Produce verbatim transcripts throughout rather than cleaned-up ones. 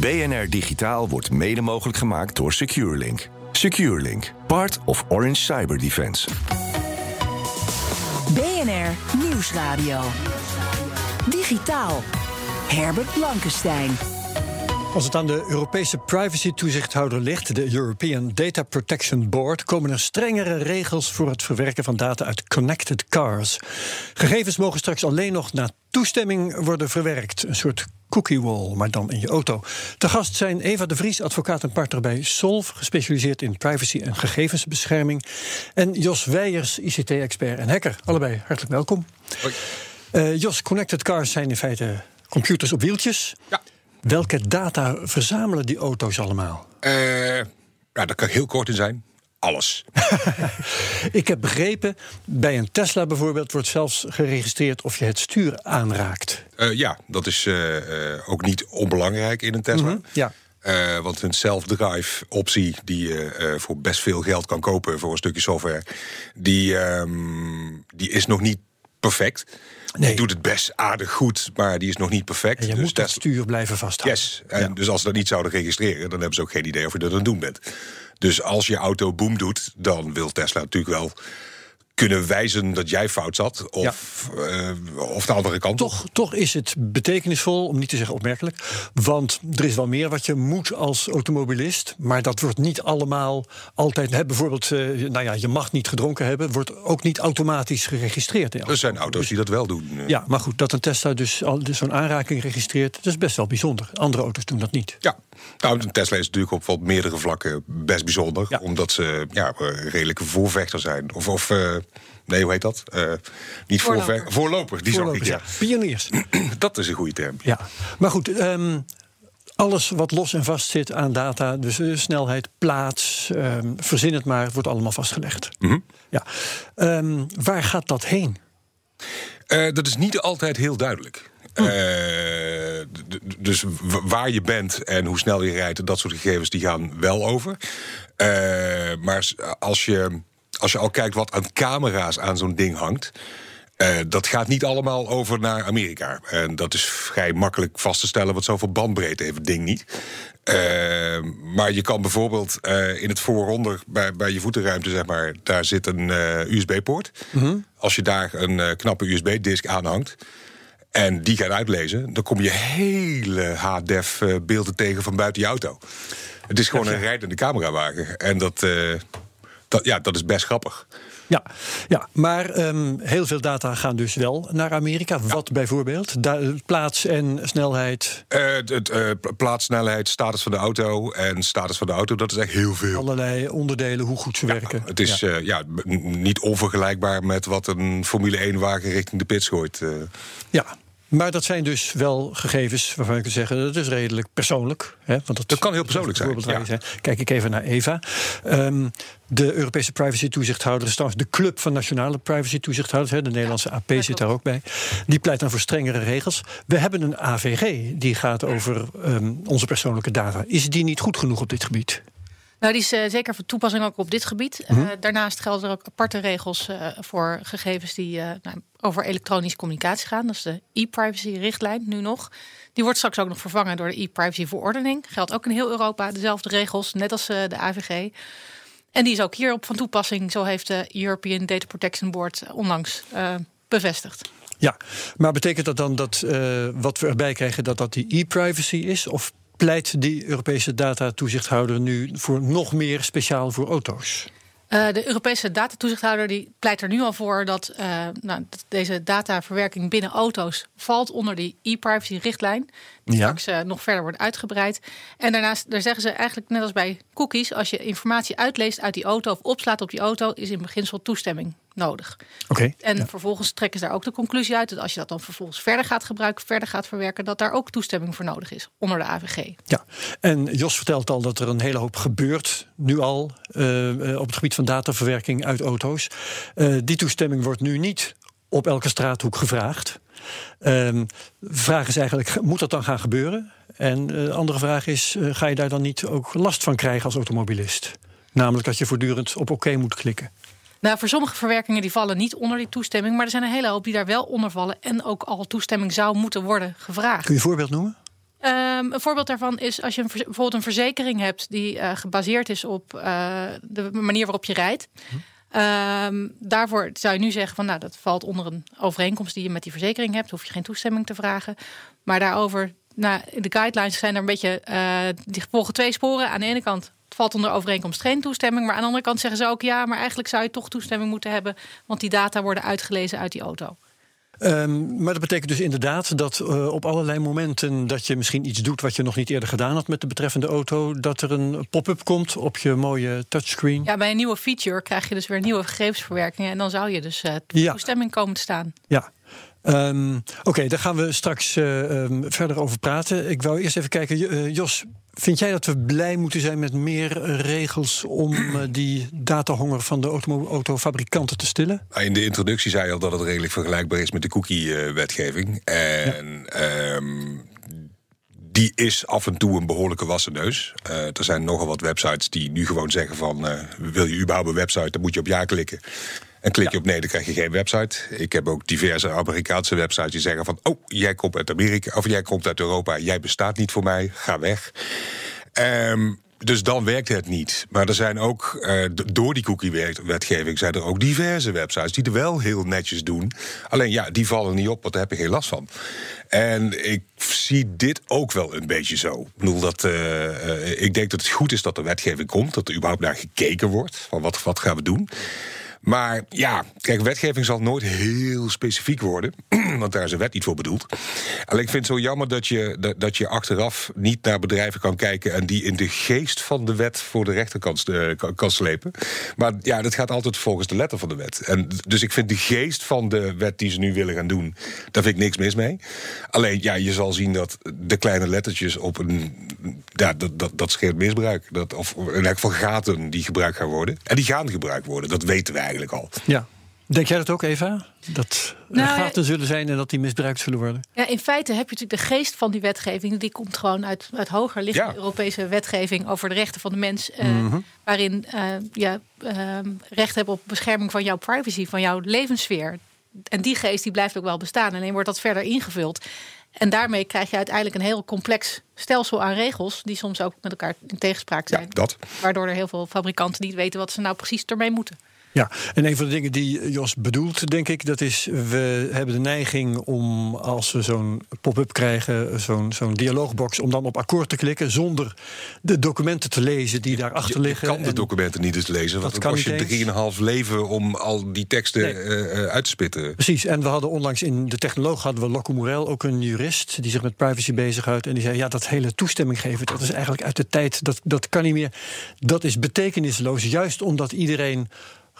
B N R Digitaal wordt mede mogelijk gemaakt door SecureLink. SecureLink, part of Orange Cyber Defense. B N R Nieuwsradio. Digitaal. Herbert Blankenstein. Als het aan de Europese privacy-toezichthouder ligt, de European Data Protection Board, komen er strengere regels voor het verwerken van data uit connected cars. Gegevens mogen straks alleen nog na toestemming worden verwerkt. Een soort cookie wall, maar dan in je auto. Te gast zijn Eva de Vries, advocaat en partner bij Solf, gespecialiseerd in privacy en gegevensbescherming. En Jos Weijers, I C T-expert en hacker. Allebei hartelijk welkom. Uh, Jos, connected cars zijn in feite computers op wieltjes. Ja. Welke data verzamelen die auto's allemaal? Uh, nou, daar kan ik heel kort in zijn. Alles. Ik heb begrepen, bij een Tesla bijvoorbeeld wordt zelfs geregistreerd of je het stuur aanraakt. Uh, ja, dat is uh, uh, ook niet onbelangrijk in een Tesla. Mm-hmm, ja. Uh, want een self-drive optie die je uh, voor best veel geld kan kopen voor een stukje software, die, um, die is nog niet perfect. Nee. Die doet het best aardig goed, maar die is nog niet perfect. En je dus moet Tesla... het stuur blijven vasthouden. Yes. En ja. Dus als ze dat niet zouden registreren, dan hebben ze ook geen idee of je dat aan het doen bent. Dus als je auto boom doet, dan wil Tesla natuurlijk wel kunnen wijzen dat jij fout zat. Of, ja. uh, of de andere kant. Toch, toch is het betekenisvol, om niet te zeggen opmerkelijk. Want er is wel meer wat je moet als automobilist. Maar dat wordt niet allemaal altijd... Hè, bijvoorbeeld, uh, nou ja, je mag niet gedronken hebben. Wordt ook niet automatisch geregistreerd. Er zijn auto's die dat wel doen. Ja, maar goed, dat een Tesla dus, al, dus zo'n aanraking registreert, dat is best wel bijzonder. Andere auto's doen dat niet. Ja. Nou, Tesla is natuurlijk op wat meerdere vlakken best bijzonder. Ja. Omdat ze ja, redelijke voorvechter zijn. Of, of uh, nee, hoe heet dat? Uh, niet voorloper. Voorloper, die zag ik, ja. Pioniers. Dat is een goede term. Ja. Maar goed, um, alles wat los en vast zit aan data, dus uh, snelheid, plaats, um, verzin het maar, wordt allemaal vastgelegd. Mm-hmm. Ja. Um, waar gaat dat heen? Uh, dat is niet altijd heel duidelijk. Uh, d- d- dus w- waar je bent en hoe snel je rijdt, dat soort gegevens, die gaan wel over. Uh, maar als je, als je al kijkt wat aan camera's aan zo'n ding hangt, Uh, dat gaat niet allemaal over naar Amerika. En dat is vrij makkelijk vast te stellen, want zoveel bandbreedte heeft het ding niet. Uh, maar je kan bijvoorbeeld uh, in het vooronder, bij, bij je voetenruimte, zeg maar, daar zit een uh, U S B-poort. Mm-hmm. Als je daar een uh, knappe U S B-disk aanhangt en die gaat uitlezen, dan kom je hele H D E F-beelden tegen van buiten je auto. Het is gewoon een rijdende camerawagen. En dat, uh, dat, ja, dat is best grappig. Ja, ja, maar um, heel veel data gaan dus wel naar Amerika. Wat ja. bijvoorbeeld? Da- plaats en snelheid? Uh, d- uh, plaats, snelheid, status van de auto. En status van de auto, dat is echt heel veel. Allerlei onderdelen, hoe goed ze ja, werken. Het is ja. Uh, ja, m- niet onvergelijkbaar met wat een Formule één-wagen richting de pits gooit. Uh. Ja. Maar dat zijn dus wel gegevens waarvan je kunt zeggen, dat is redelijk persoonlijk. Hè? Want dat, dat kan heel persoonlijk zijn, ja. zijn. Kijk ik even naar Eva. Um, de Europese privacy-toezichthouder is trouwens de club van nationale privacy-toezichthouders. Hè? De Nederlandse ja, A P zit daar ook bij. Die pleit dan voor strengere regels. We hebben een A V G die gaat over um, onze persoonlijke data. Is die niet goed genoeg op dit gebied? Nou, die is uh, zeker van toepassing ook op dit gebied. Mm-hmm. Uh, daarnaast gelden er ook aparte regels uh, voor gegevens die uh, nou, over elektronische communicatie gaan. Dat is de e-privacy-richtlijn nu nog. Die wordt straks ook nog vervangen door de e-privacy-verordening. Geldt ook in heel Europa dezelfde regels, net als uh, de A V G. En die is ook hierop van toepassing. Zo heeft de European Data Protection Board onlangs uh, bevestigd. Ja, maar betekent dat dan dat uh, wat we erbij krijgen, dat dat die e-privacy is? Of pleit die Europese datatoezichthouder nu voor nog meer speciaal voor auto's? Uh, de Europese datatoezichthouder die pleit er nu al voor dat, uh, nou, dat deze dataverwerking binnen auto's valt onder die e-privacy-richtlijn. Die ja. straks uh, nog verder wordt uitgebreid. En daarnaast, daar zeggen ze eigenlijk net als bij cookies, als je informatie uitleest uit die auto of opslaat op die auto, is in beginsel toestemming nodig. Okay, en ja. vervolgens trekken ze daar ook de conclusie uit dat als je dat dan vervolgens verder gaat gebruiken, verder gaat verwerken, dat daar ook toestemming voor nodig is onder de A V G. Ja, en Jos vertelt al dat er een hele hoop gebeurt nu al uh, op het gebied van dataverwerking uit auto's. Uh, die toestemming wordt nu niet op elke straathoek gevraagd. Um, de vraag is eigenlijk, moet dat dan gaan gebeuren? En de uh, andere vraag is, uh, ga je daar dan niet ook last van krijgen als automobilist? Namelijk dat je voortdurend op oké moet klikken. Nou, voor sommige verwerkingen die vallen niet onder die toestemming, maar er zijn een hele hoop die daar wel onder vallen en ook al toestemming zou moeten worden gevraagd. Kun je een voorbeeld noemen? Um, een voorbeeld daarvan is als je een, bijvoorbeeld een verzekering hebt die uh, gebaseerd is op uh, de manier waarop je rijdt. Hm. Um, daarvoor zou je nu zeggen van nou, dat valt onder een overeenkomst die je met die verzekering hebt, hoef je geen toestemming te vragen. Maar daarover, nou, de guidelines zijn er een beetje, uh, die volgen twee sporen. Aan de ene kant valt onder overeenkomst geen toestemming, maar aan de andere kant zeggen ze ook ja, maar eigenlijk zou je toch toestemming moeten hebben, want die data worden uitgelezen uit die auto. Um, maar dat betekent dus inderdaad dat uh, op allerlei momenten dat je misschien iets doet wat je nog niet eerder gedaan had met de betreffende auto, dat er een pop-up komt op je mooie touchscreen. Ja, bij een nieuwe feature krijg je dus weer nieuwe gegevensverwerkingen en dan zou je dus uh, ja. toestemming komen te staan. Ja. Um, Oké, okay, daar gaan we straks uh, um, verder over praten. Ik wou eerst even kijken, uh, Jos, vind jij dat we blij moeten zijn met meer regels om uh, die datahonger van de auto- autofabrikanten te stillen? In de introductie zei je al dat het redelijk vergelijkbaar is met de cookie-wetgeving. En ja. um, die is af en toe een behoorlijke wassen neus. Uh, er zijn nogal wat websites die nu gewoon zeggen van, uh, wil je überhaupt een website, dan moet je op ja klikken. En klik je ja. op nee, dan krijg je geen website. Ik heb ook diverse Amerikaanse websites die zeggen van, oh, jij komt uit Amerika of jij komt uit Europa, jij bestaat niet voor mij, ga weg. Um, dus dan werkt het niet. Maar er zijn ook, uh, door die cookie-wetgeving zijn er ook diverse websites die het wel heel netjes doen. Alleen ja, die vallen niet op, want daar heb je geen last van. En ik zie dit ook wel een beetje zo. Ik bedoel dat, uh, uh, ik denk dat het goed is dat er wetgeving komt, dat er überhaupt naar gekeken wordt van wat, wat gaan we doen. Maar ja, kijk, wetgeving zal nooit heel specifiek worden, want daar is een wet niet voor bedoeld. Alleen ik vind het zo jammer dat je, dat je achteraf niet naar bedrijven kan kijken en die in de geest van de wet voor de rechter kan, kan slepen. Maar ja, dat gaat altijd volgens de letter van de wet. En dus ik vind de geest van de wet die ze nu willen gaan doen, daar vind ik niks mis mee. Alleen ja, je zal zien dat de kleine lettertjes op een, ja, dat, dat, dat scheert misbruik. Dat, of in elk geval gaten die gebruikt gaan worden. En die gaan gebruikt worden, dat weten wij eigenlijk al. Ja. Denk jij dat ook, Eva? Dat er nou, gaten zullen zijn en dat die misbruikt zullen worden? Ja, in feite heb je natuurlijk de geest van die wetgeving. Die komt gewoon uit, uit hoger liggende ja. Europese wetgeving over de rechten van de mens. Uh, mm-hmm. Waarin uh, je uh, recht hebt op bescherming van jouw privacy, van jouw levenssfeer. En die geest die blijft ook wel bestaan. Alleen wordt dat verder ingevuld. En daarmee krijg je uiteindelijk een heel complex stelsel aan regels die soms ook met elkaar in tegenspraak zijn. Ja, dat. Waardoor er heel veel fabrikanten niet weten wat ze nou precies ermee moeten. Ja, en een van de dingen die Jos bedoelt, denk ik, dat is, we hebben de neiging om, als we zo'n pop-up krijgen, zo'n, zo'n dialoogbox, om dan op akkoord te klikken zonder de documenten te lezen die daarachter liggen. Je kan de documenten niet eens lezen, want dan kost je drieënhalf leven om al die teksten nee. uh, uit te spitten. Precies, en we hadden onlangs in de Technoloog, hadden we Locke Moerel, ook een jurist die zich met privacy bezighoudt, en die zei, ja, dat hele toestemming geven, dat is eigenlijk uit de tijd, dat, dat kan niet meer. Dat is betekenisloos, juist omdat iedereen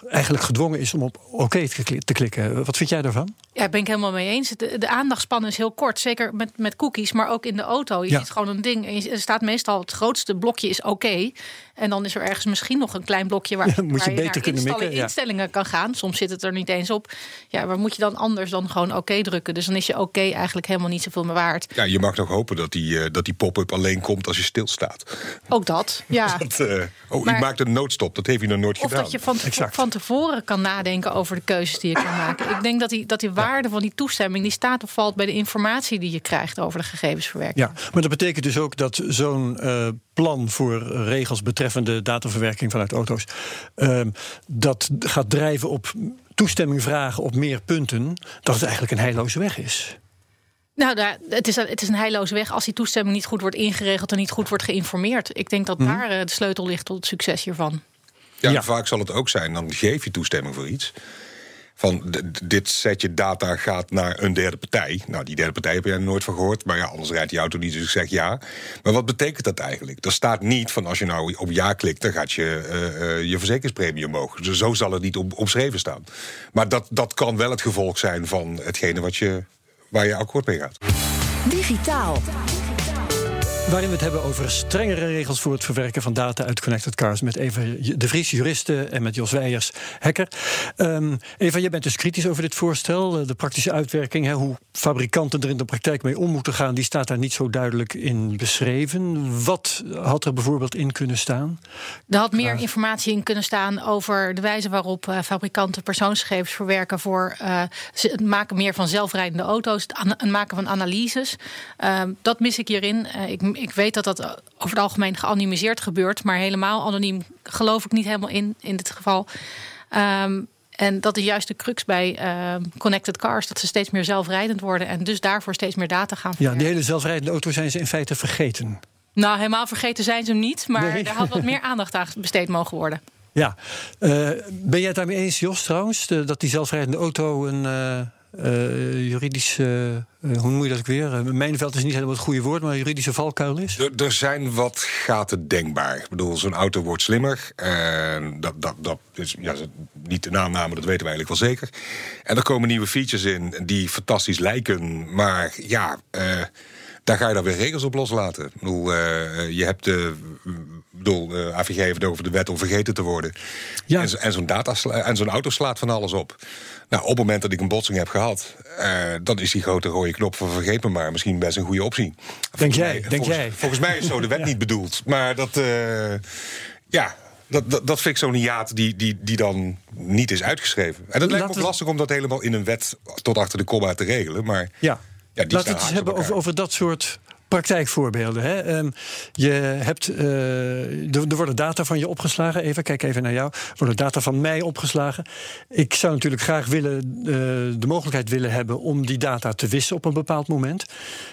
eigenlijk gedwongen is om op oké te klikken. Wat vind jij daarvan? Ja, daar ben ik helemaal mee eens. De, de aandachtspannen is heel kort, zeker met, met cookies, maar ook in de auto. Je ja. ziet gewoon een ding en je, er staat meestal het grootste blokje is oké. En dan is er ergens misschien nog een klein blokje waar, ja, moet je, waar je beter naar kunnen instellen, mikken, ja. instellingen kan gaan. Soms zit het er niet eens op. Ja, waar moet je dan anders dan gewoon oké drukken? Dus dan is je oké eigenlijk helemaal niet zoveel meer waard. Ja, je mag nog hopen dat die, dat die pop-up alleen komt als je stilstaat. Ook dat, ja. dat, uh, oh, maar, ik maak een noodstop, dat heeft hij nog nooit of gedaan. Of dat je van, exact. van tevoren kan nadenken over de keuzes die je kan maken. Ik denk dat die, dat die waarde van die toestemming die staat of valt bij de informatie die je krijgt over de gegevensverwerking. Ja, maar dat betekent dus ook dat zo'n uh, plan voor regels betreffende dataverwerking vanuit auto's, uh, dat gaat drijven op toestemming vragen op meer punten, dat het eigenlijk een heilloze weg is. Nou, het is, het is een heilloze weg als die toestemming niet goed wordt ingeregeld en niet goed wordt geïnformeerd. Ik denk dat mm-hmm. daar uh, de sleutel ligt tot het succes hiervan. Ja, ja, vaak zal het ook zijn, dan geef je toestemming voor iets. van d- dit setje data gaat naar een derde partij. Nou, die derde partij heb je er nooit van gehoord. Maar ja, anders rijdt die auto niet, dus ik zeg ja. Maar wat betekent dat eigenlijk? Er staat niet van als je nou op ja klikt, dan gaat je uh, uh, je verzekeringspremie omhoog. Dus zo zal het niet op, omschreven staan. Maar dat, dat kan wel het gevolg zijn van hetgene wat je, waar je akkoord mee gaat. Digitaal. Waarin we het hebben over strengere regels voor het verwerken van data uit connected cars. Met Eva de Vries, juriste, en met Jos Weijers, hacker. Um, Eva, jij bent dus kritisch over dit voorstel. De praktische uitwerking, hè, hoe fabrikanten er in de praktijk mee om moeten gaan, die staat daar niet zo duidelijk in beschreven. Wat had er bijvoorbeeld in kunnen staan? Er had meer uh, informatie in kunnen staan over de wijze waarop uh, fabrikanten persoonsgegevens verwerken voor uh, het maken meer van zelfrijdende auto's, het, an- het maken van analyses. Uh, dat mis ik hierin. Uh, ik Ik weet dat dat over het algemeen geanonimiseerd gebeurt, maar helemaal anoniem geloof ik niet helemaal in, in dit geval. Um, en dat is juist de crux bij uh, connected cars, dat ze steeds meer zelfrijdend worden en dus daarvoor steeds meer data gaan verwerken. Ja, die hele zelfrijdende auto zijn ze in feite vergeten. Nou, helemaal vergeten zijn ze hem niet, maar nee. Er had wat meer aandacht aan besteed mogen worden. Ja, uh, ben jij het daarmee eens, Jos, trouwens, de, dat die zelfrijdende auto een... Uh... Uh, juridische, uh, hoe noem je dat ook weer? Uh, mijnenveld is niet helemaal het goede woord, maar juridische valkuil is? Er, er zijn wat gaten denkbaar. Ik bedoel, zo'n auto wordt slimmer. En dat, dat, dat is ja, niet de aanname, dat weten we eigenlijk wel zeker. En er komen nieuwe features in die fantastisch lijken, maar ja... Uh, daar ga je dan weer regels op loslaten. Ik bedoel, uh, je hebt de... bedoel, uh, A V G heeft over de wet om vergeten te worden. Ja. En, zo, en, zo'n data sla- en zo'n auto slaat van alles op. Nou, op het moment dat ik een botsing heb gehad... Uh, dan is die grote rode knop van vergeet me maar... misschien best een goede optie. Denk jij, mij, denk volgens, jij. Volgens mij is zo de wet ja. niet bedoeld. Maar dat... Uh, ja... Dat, dat, dat vind ik zo'n hiaat die, die, die dan niet is uitgeschreven. En dat lijkt me ook lastig om dat helemaal in een wet... tot achter de komma te regelen, maar... Ja. Ja, laten we het eens hebben over, over dat soort praktijkvoorbeelden. Hè. Um, je hebt, uh, er, er worden data van je opgeslagen. Eva, kijk even naar jou. Er worden data van mij opgeslagen. Ik zou natuurlijk graag willen, uh, de mogelijkheid willen hebben... om die data te wissen op een bepaald moment.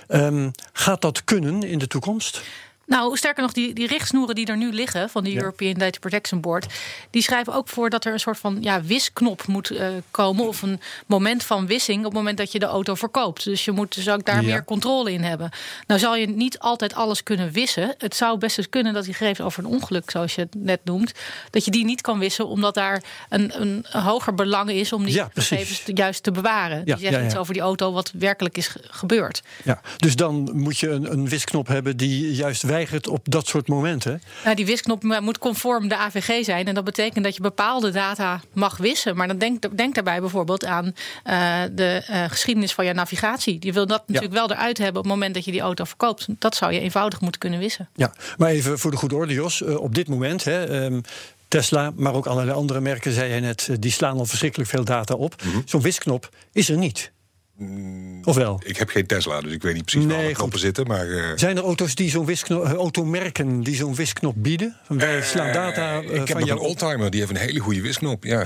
Um, gaat dat kunnen in de toekomst? Nou, sterker nog, die, die richtsnoeren die er nu liggen... van de ja. European Data Protection Board... die schrijven ook voor dat er een soort van ja, wisknop moet uh, komen... of een moment van wissing op het moment dat je de auto verkoopt. Dus je moet dus ook daar ja. meer controle in hebben. Nou zal je niet altijd alles kunnen wissen. Het zou best eens kunnen dat die gegevens over een ongeluk... zoals je het net noemt, dat je die niet kan wissen... omdat daar een, een hoger belang is om die ja, gegevens te, juist te bewaren. Ja, die zegt ja, ja. iets over die auto wat werkelijk is gebeurd. Ja. Dus dan moet je een, een wisknop hebben die juist... op dat soort momenten? Nou, die wisknop moet conform de A V G zijn. En dat betekent dat je bepaalde data mag wissen. Maar dan denk, denk daarbij bijvoorbeeld aan uh, de uh, geschiedenis van je navigatie. Je wil dat ja. natuurlijk wel eruit hebben op het moment dat je die auto verkoopt. Dat zou je eenvoudig moeten kunnen wissen. Ja, maar even voor de goede orde, Jos. Uh, op dit moment... Hè, um, Tesla, maar ook allerlei andere merken, zei je net... die slaan al verschrikkelijk veel data op. Mm-hmm. Zo'n wisknop is er niet. Ofwel? Ik heb geen Tesla, dus ik weet niet precies nee, waar alle knoppen zitten. Maar, uh... zijn er auto's die zo'n wisknop, automerken die zo'n wisknop bieden? Wij uh, slaan data uh, ik van heb nog een oldtimer, die heeft een hele goede wisknop. Ja.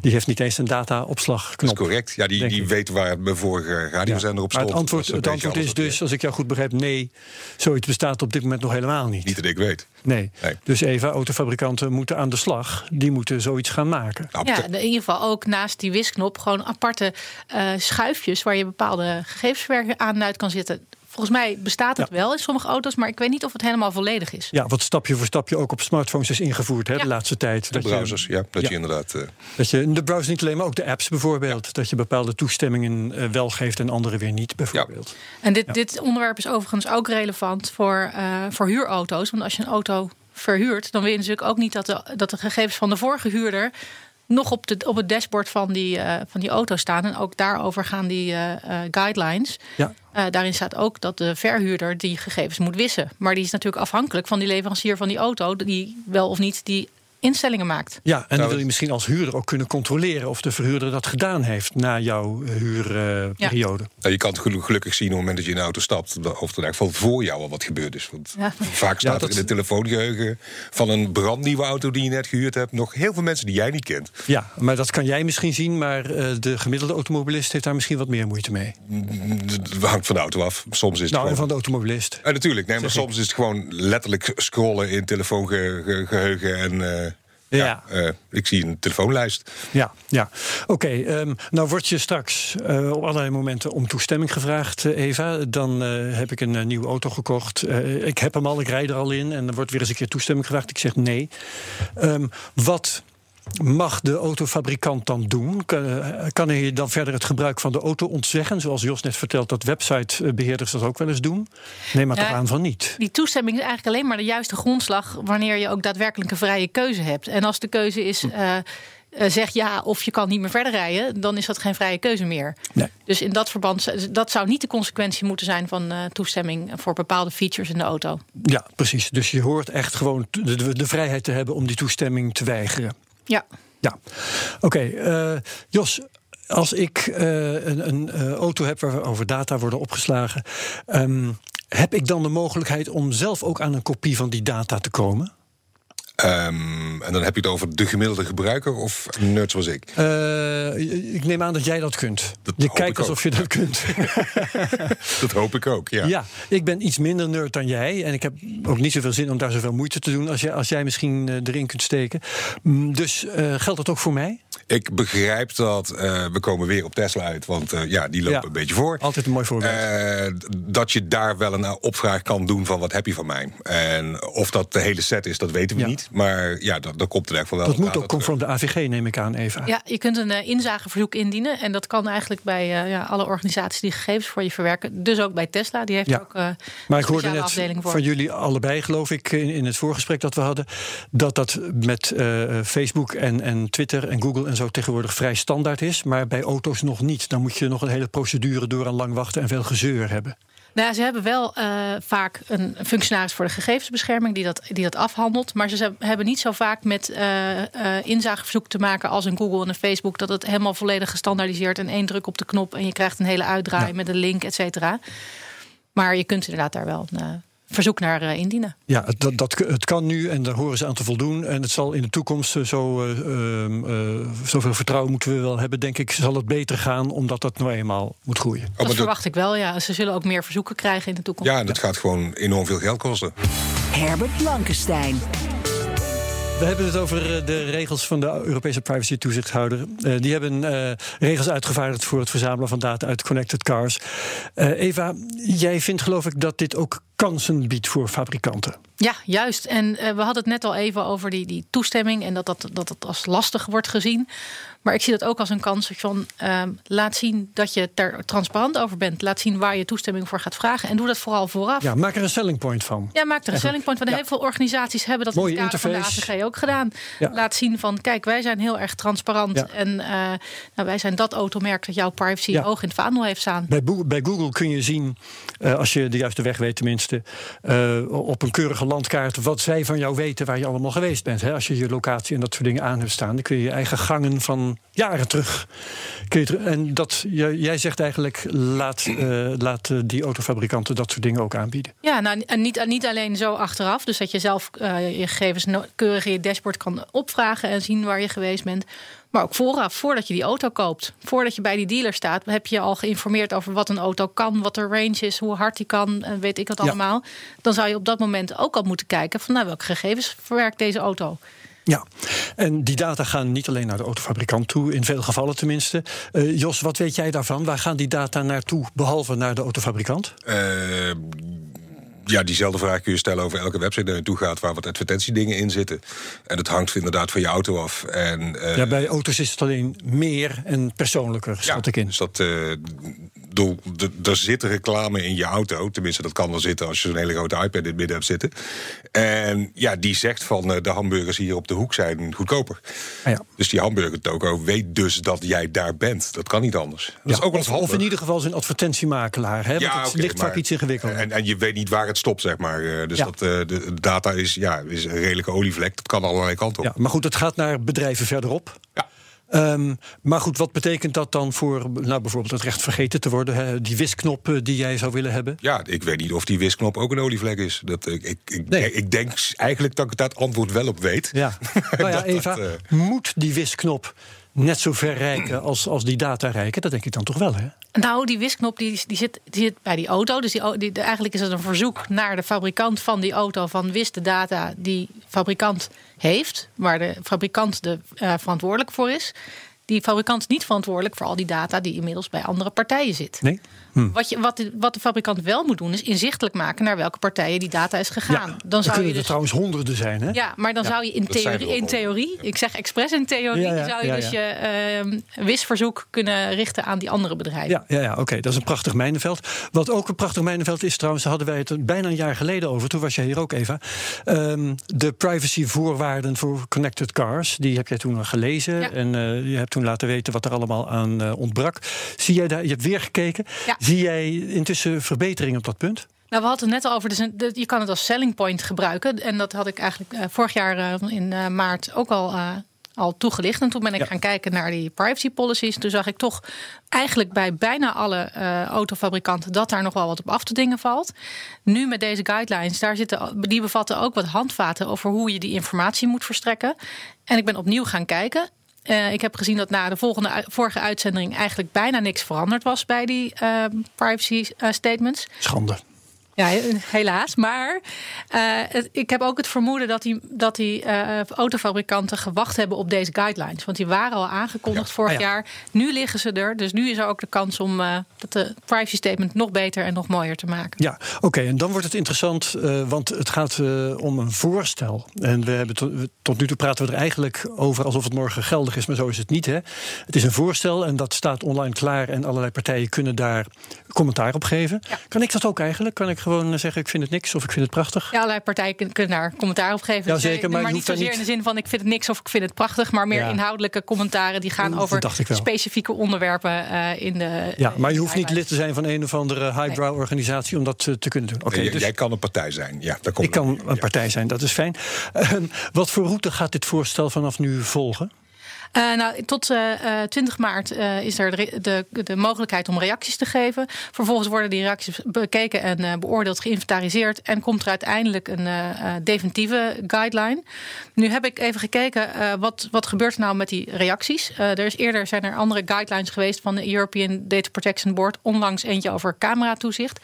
Die heeft niet eens een data-opslagknop. Dat is correct. Ja, die, die weet waar mijn vorige radiozender ja. op stond. Maar het antwoord, het antwoord is dus, ja. als ik jou goed begrijp, nee, zoiets bestaat op dit moment nog helemaal niet. Niet dat ik weet. Nee. nee. Dus Eva, autofabrikanten moeten aan de slag. Die moeten zoiets gaan maken. Nou, ja, in ieder geval ook naast die wisknop gewoon aparte... Uh, schuifjes waar je bepaalde gegevensverwerking aan en uit kan zitten. Volgens mij bestaat het ja. wel in sommige auto's, maar ik weet niet of het helemaal volledig is. Ja, wat stapje voor stapje ook op smartphones is ingevoerd hè, ja. de laatste tijd. De dat browsers, je, ja. Dat ja. je inderdaad... Uh... Dat je, de browser niet alleen, maar ook de apps bijvoorbeeld. Ja. Dat je bepaalde toestemmingen uh, wel geeft en andere weer niet bijvoorbeeld. Ja. En dit, ja. dit onderwerp is overigens ook relevant voor, uh, voor huurauto's. Want als je een auto verhuurt, dan wil je natuurlijk ook niet dat de, dat de gegevens van de vorige huurder... nog op, de, op het dashboard van die, uh, van die auto staan. En ook daarover gaan die uh, uh, guidelines. Ja. Uh, daarin staat ook dat de verhuurder die gegevens moet wissen. Maar die is natuurlijk afhankelijk van die leverancier van die auto... die wel of niet die instellingen maakt. Ja, en dan wil je misschien als huurder ook kunnen controleren... of de verhuurder dat gedaan heeft na jouw huurperiode. Uh, ja. nou, je kan het gelukkig zien op het moment dat je in de auto stapt... of er eigenlijk voor jou al wat gebeurd is. Want ja. vaak staat ja, dat... er in het telefoongeheugen... van een brandnieuwe auto die je net gehuurd hebt... nog heel veel mensen die jij niet kent. Ja, maar dat kan jij misschien zien... maar uh, de gemiddelde automobilist heeft daar misschien wat meer moeite mee. Het hangt van de auto af. Soms is het nou, gewoon... en van de automobilist. Uh, natuurlijk, nee, maar soms is het gewoon letterlijk scrollen... in telefoongeheugen en... Uh, Ja, ja. Uh, ik zie een telefoonlijst. Ja, ja. Oké. Okay, um, nou wordt je straks uh, op allerlei momenten om toestemming gevraagd, uh, Eva. Dan uh, heb ik een uh, nieuwe auto gekocht. Uh, ik heb hem al, ik rij er al in. En dan wordt weer eens een keer toestemming gevraagd. Ik zeg nee. Um, wat mag de autofabrikant dan doen? Kan, kan hij dan verder het gebruik van de auto ontzeggen? Zoals Jos net vertelt, dat websitebeheerders dat ook wel eens doen. Neem maar ja, toch aan van niet. Die toestemming is eigenlijk alleen maar de juiste grondslag wanneer je ook daadwerkelijk een vrije keuze hebt. En als de keuze is, uh, zeg ja of je kan niet meer verder rijden, dan is dat geen vrije keuze meer. Nee. Dus in dat verband, dat zou niet de consequentie moeten zijn van uh, toestemming voor bepaalde features in de auto. Ja, precies. Dus je hoort echt gewoon de, de, de vrijheid te hebben om die toestemming te weigeren. Ja. Ja. Oké, okay, uh, Jos, als ik uh, een, een auto heb waarover data worden opgeslagen, um, heb ik dan de mogelijkheid om zelf ook aan een kopie van die data te komen? Um, en dan heb je het over de gemiddelde gebruiker of nerds zoals ik? Uh, ik neem aan dat jij dat kunt. Dat je kijkt alsof je dat kunt. Dat hoop ik ook, ja. Ja, ik ben iets minder nerd dan jij. En ik heb ook niet zoveel zin om daar zoveel moeite te doen als jij, als jij misschien erin kunt steken. Dus uh, geldt dat ook voor mij? Ik begrijp dat, uh, we komen weer op Tesla uit, want uh, ja, die lopen ja, een beetje voor. Altijd een mooi voorbeeld. Uh, dat je daar wel een opvraag kan doen van wat heb je van mij. En of dat de hele set is, dat weten we ja, niet. Maar ja, dat, dat komt er echt wel. Dat moet ook conform de A V G, neem ik aan, Eva. Ja, je kunt een uh, inzageverzoek indienen. En dat kan eigenlijk bij uh, ja, alle organisaties die gegevens voor je verwerken. Dus ook bij Tesla, die heeft ja, ook uh, een maar ik hoorde net afdeling voor. Van jullie allebei, geloof ik, in, in het voorgesprek dat we hadden, dat dat met uh, Facebook en, en Twitter en Google en zo tegenwoordig vrij standaard is, maar bij auto's nog niet. Dan moet je nog een hele procedure door aan lang wachten en veel gezeur hebben. Nou, ze hebben wel uh, vaak een functionaris voor de gegevensbescherming die dat, die dat afhandelt. Maar ze hebben niet zo vaak met uh, uh, inzageverzoek te maken als een Google en een Facebook, dat het helemaal volledig gestandaardiseerd en één druk op de knop en je krijgt een hele uitdraai ja, met een link, et cetera. Maar je kunt inderdaad daar wel een uh, verzoek naar uh, indienen. Ja, dat, dat, het kan nu en daar horen ze aan te voldoen. En het zal in de toekomst zo, uh, uh, zoveel vertrouwen moeten we wel hebben, denk ik, zal het beter gaan, omdat dat nou eenmaal moet groeien. Oh, dat, dat verwacht ik wel, ja. Ze zullen ook meer verzoeken krijgen in de toekomst. Ja, en dat ja, gaat gewoon enorm veel geld kosten. Herbert Blankenstein. We hebben het over de regels van de Europese privacy-toezichthouder. Uh, die hebben uh, regels uitgevaardigd voor het verzamelen van data uit connected cars. Uh, Eva, jij vindt geloof ik dat dit ook kansen biedt voor fabrikanten. Ja, juist. En uh, we hadden het net al even over die, die toestemming en dat dat, dat dat als lastig wordt gezien. Maar ik zie dat ook als een kans van uh, laat zien dat je er transparant over bent. Laat zien waar je toestemming voor gaat vragen en doe dat vooral vooraf. Ja, maak er een selling point van. Ja, maak er een selling point van. Ja. Heel veel organisaties hebben dat mooie in het kader interface van de A V G ook gedaan. Ja. Laat zien van kijk, wij zijn heel erg transparant ja, en uh, nou, wij zijn dat automerk dat jouw privacy ja, hoog in het vaandel heeft staan. Bij, Bo- bij Google kun je zien, uh, als je de juiste weg weet tenminste, uh, op een keurige landkaart wat zij van jou weten waar je allemaal geweest bent. Hè? Als je je locatie en dat soort dingen aan hebt staan, dan kun je je eigen gangen van jaren terug. Kun je ter- en dat, jij zegt eigenlijk, laat, uh, laat die autofabrikanten dat soort dingen ook aanbieden. Ja, nou, en niet, niet alleen zo achteraf, dus dat je zelf uh, je gegevens keurig in je dashboard kan opvragen en zien waar je geweest bent. Maar ook vooraf, voordat je die auto koopt. Voordat je bij die dealer staat, heb je al geïnformeerd over wat een auto kan, wat de range is, hoe hard die kan, en weet ik wat allemaal. Ja. Dan zou je op dat moment ook al moeten kijken van nou, welke gegevens verwerkt deze auto. Ja, en die data gaan niet alleen naar de autofabrikant toe, in veel gevallen tenminste. Uh, Jos, wat weet jij daarvan? Waar gaan die data naartoe, behalve naar de autofabrikant? Uh... Ja, diezelfde vraag kun je stellen over elke website die naartoe gaat waar wat advertentiedingen in zitten. En dat hangt inderdaad van je auto af. En, uh, ja, bij auto's is het alleen meer en persoonlijker, schat ja, ik in. Dus dat, uh, doel, d- er zit reclame in je auto. Tenminste, dat kan er zitten als je zo'n hele grote iPad in het midden hebt zitten. En ja, die zegt van uh, de hamburgers hier op de hoek zijn goedkoper. Ah, ja. Dus die hamburgertoko weet dus dat jij daar bent. Dat kan niet anders. Dat ja, is ook of, of in ieder geval zijn advertentiemakelaar. Hè? Want ja, het okay, ligt vaak maar, iets ingewikkelder. En, en je weet niet waar het stop, zeg maar. Dus ja, dat, de data is, ja, is een redelijke olievlek. Dat kan allerlei kanten op. Ja, maar goed, het gaat naar bedrijven verderop. Ja. Um, maar goed, wat betekent dat dan voor nou, bijvoorbeeld het recht vergeten te worden? Hè? Die wisknop die jij zou willen hebben? Ja, ik weet niet of die wisknop ook een olievlek is. Dat, ik, ik, ik, nee. ik denk eigenlijk dat ik dat antwoord wel op weet. Ja. Nou ja, dat, Eva, dat, uh... moet die wisknop net zo ver reiken als, als die data reiken? Dat denk ik dan toch wel, hè? Nou, die wisknop die, die, zit, die zit bij die auto. Dus die, die, eigenlijk is dat een verzoek naar de fabrikant van die auto van wis de data die fabrikant heeft, waar de fabrikant de, uh, verantwoordelijk voor is, die fabrikant is niet verantwoordelijk voor al die data die inmiddels bij andere partijen zit. Nee? Hm. Wat, je, wat, de, wat de fabrikant wel moet doen is inzichtelijk maken naar welke partijen die data is gegaan. Ja, dan zou je dus, er trouwens honderden zijn. Hè? Ja, maar dan ja, zou je in theorie, in theorie, ik zeg expres in theorie, ja, ja, zou je ja, ja. dus je uh, wisverzoek kunnen richten aan die andere bedrijven. Ja, ja, ja oké, okay. Dat is een prachtig mijnenveld. Wat ook een prachtig mijnenveld is trouwens, daar hadden wij het bijna een jaar geleden over. Toen was jij hier ook, Eva. Um, de privacyvoorwaarden voor connected cars, die heb jij toen al gelezen ja. en uh, je hebt toen laten weten wat er allemaal aan uh, ontbrak. Zie jij daar, je hebt weer gekeken. Ja. Zie jij intussen verbetering op dat punt? Nou, we hadden het net over, dus een, de, je kan het als selling point gebruiken. En dat had ik eigenlijk uh, vorig jaar uh, in uh, maart ook al, uh, al toegelicht. En toen ben ik ja. gaan kijken naar die privacy policies. Toen zag ik toch eigenlijk bij bijna alle uh, autofabrikanten dat daar nog wel wat op af te dingen valt. Nu met deze guidelines, daar zitten, die bevatten ook wat handvaten over hoe je die informatie moet verstrekken. En ik ben opnieuw gaan kijken. Uh, ik heb gezien dat na de volgende, vorige uitzending eigenlijk bijna niks veranderd was bij die uh, privacy uh, statements. Schande. Ja, helaas. Maar uh, het, ik heb ook het vermoeden dat die, dat die uh, autofabrikanten gewacht hebben op deze guidelines. Want die waren al aangekondigd ja. vorig ah, ja. jaar. Nu liggen ze er. Dus nu is er ook de kans om uh, dat de privacy statement nog beter en nog mooier te maken. Ja, oké. Okay, en dan wordt het interessant, uh, want het gaat uh, om een voorstel. En we hebben to, tot nu toe praten we er eigenlijk over alsof het morgen geldig is. Maar zo is het niet, hè. Het is een voorstel en dat staat online klaar. En allerlei partijen kunnen daar commentaar op geven. Ja. Kan ik dat ook eigenlijk? Kan ik gewoon zeggen, ik vind het niks of ik vind het prachtig? Ja, allerlei partijen kunnen daar commentaar op geven. Ja, zeker, maar, maar niet zozeer niet... in de zin van ik vind het niks of ik vind het prachtig, maar meer ja. inhoudelijke commentaren die gaan over specifieke onderwerpen uh, in de... Ja, maar je hoeft niet lid te zijn van een of andere highbrow nee. organisatie om dat uh, te kunnen doen. Okay, nee, dus... Jij kan een partij zijn. Ja, daar komt ik kan een ja. partij zijn, dat is fijn. Uh, wat voor route gaat dit voorstel vanaf nu volgen? Uh, nou, tot uh, twintig maart uh, is er de, de, de mogelijkheid om reacties te geven. Vervolgens worden die reacties bekeken en uh, beoordeeld, geïnventariseerd. En komt er uiteindelijk een uh, definitieve guideline. Nu heb ik even gekeken, uh, wat, wat gebeurt er nou met die reacties? Uh, er is eerder zijn er andere guidelines geweest van de European Data Protection Board. Onlangs eentje over cameratoezicht.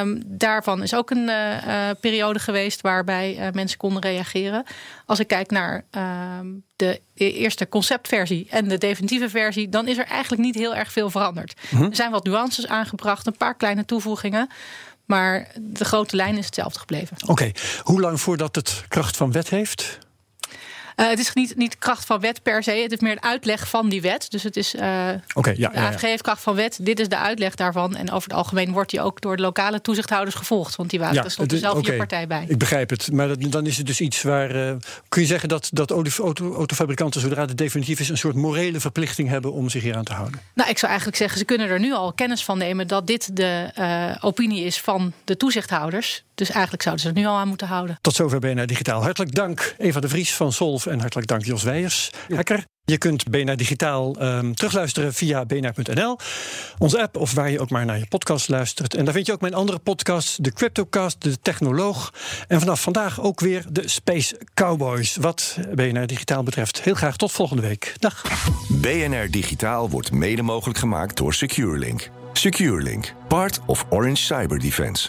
Um, daarvan is ook een uh, uh, periode geweest waarbij uh, mensen konden reageren. Als ik kijk naar uh, de eerste conceptversie en de definitieve versie, dan is er eigenlijk niet heel erg veel veranderd. Mm-hmm. Er zijn wat nuances aangebracht, een paar kleine toevoegingen. Maar de grote lijn is hetzelfde gebleven. Oké, okay. Hoe lang voordat het kracht van wet heeft? Uh, het is niet, niet kracht van wet per se. Het is meer een uitleg van die wet. Dus het is uh, okay, ja, de A V G heeft kracht van wet. Dit is de uitleg daarvan. En over het algemeen wordt die ook door de lokale toezichthouders gevolgd. Want die waren ja, er stond de, zelf okay, je partij bij. Ik begrijp het. Maar dat, dan is het dus iets waar... Uh, kun je zeggen dat, dat auto, autofabrikanten, zodra het definitief is, een soort morele verplichting hebben om zich hier aan te houden? Nou, ik zou eigenlijk zeggen, ze kunnen er nu al kennis van nemen dat dit de uh, opinie is van de toezichthouders. Dus eigenlijk zouden ze er nu al aan moeten houden. Tot zover B N R Digitaal. Hartelijk dank, Eva de Vries van Solf. En hartelijk dank Jos Weijers, hacker. Je kunt B N R Digitaal um, terugluisteren via b n r punt n l. Onze app of waar je ook maar naar je podcast luistert. En daar vind je ook mijn andere podcasts, de Cryptocast, de Technoloog. En vanaf vandaag ook weer de Space Cowboys. Wat B N R Digitaal betreft. Heel graag tot volgende week. Dag. B N R Digitaal wordt mede mogelijk gemaakt door SecureLink. SecureLink, part of Orange Cyber Defense.